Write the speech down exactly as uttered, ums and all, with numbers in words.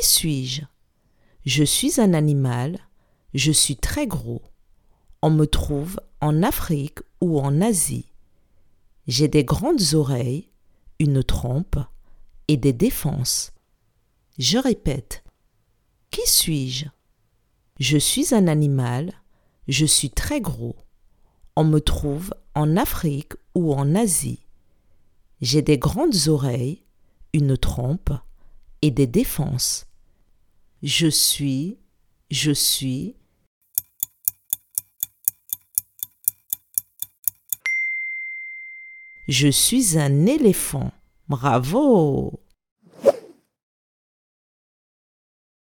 Qui suis-je ? Je suis un animal, je suis très gros. On me trouve en Afrique ou en Asie. J'ai des grandes oreilles, une trompe et des défenses. Je répète. Qui suis-je ? Je suis un animal, je suis très gros. On me trouve en Afrique ou en Asie. J'ai des grandes oreilles, une trompe et des défenses. Je suis, je suis. Je suis un éléphant. Bravo!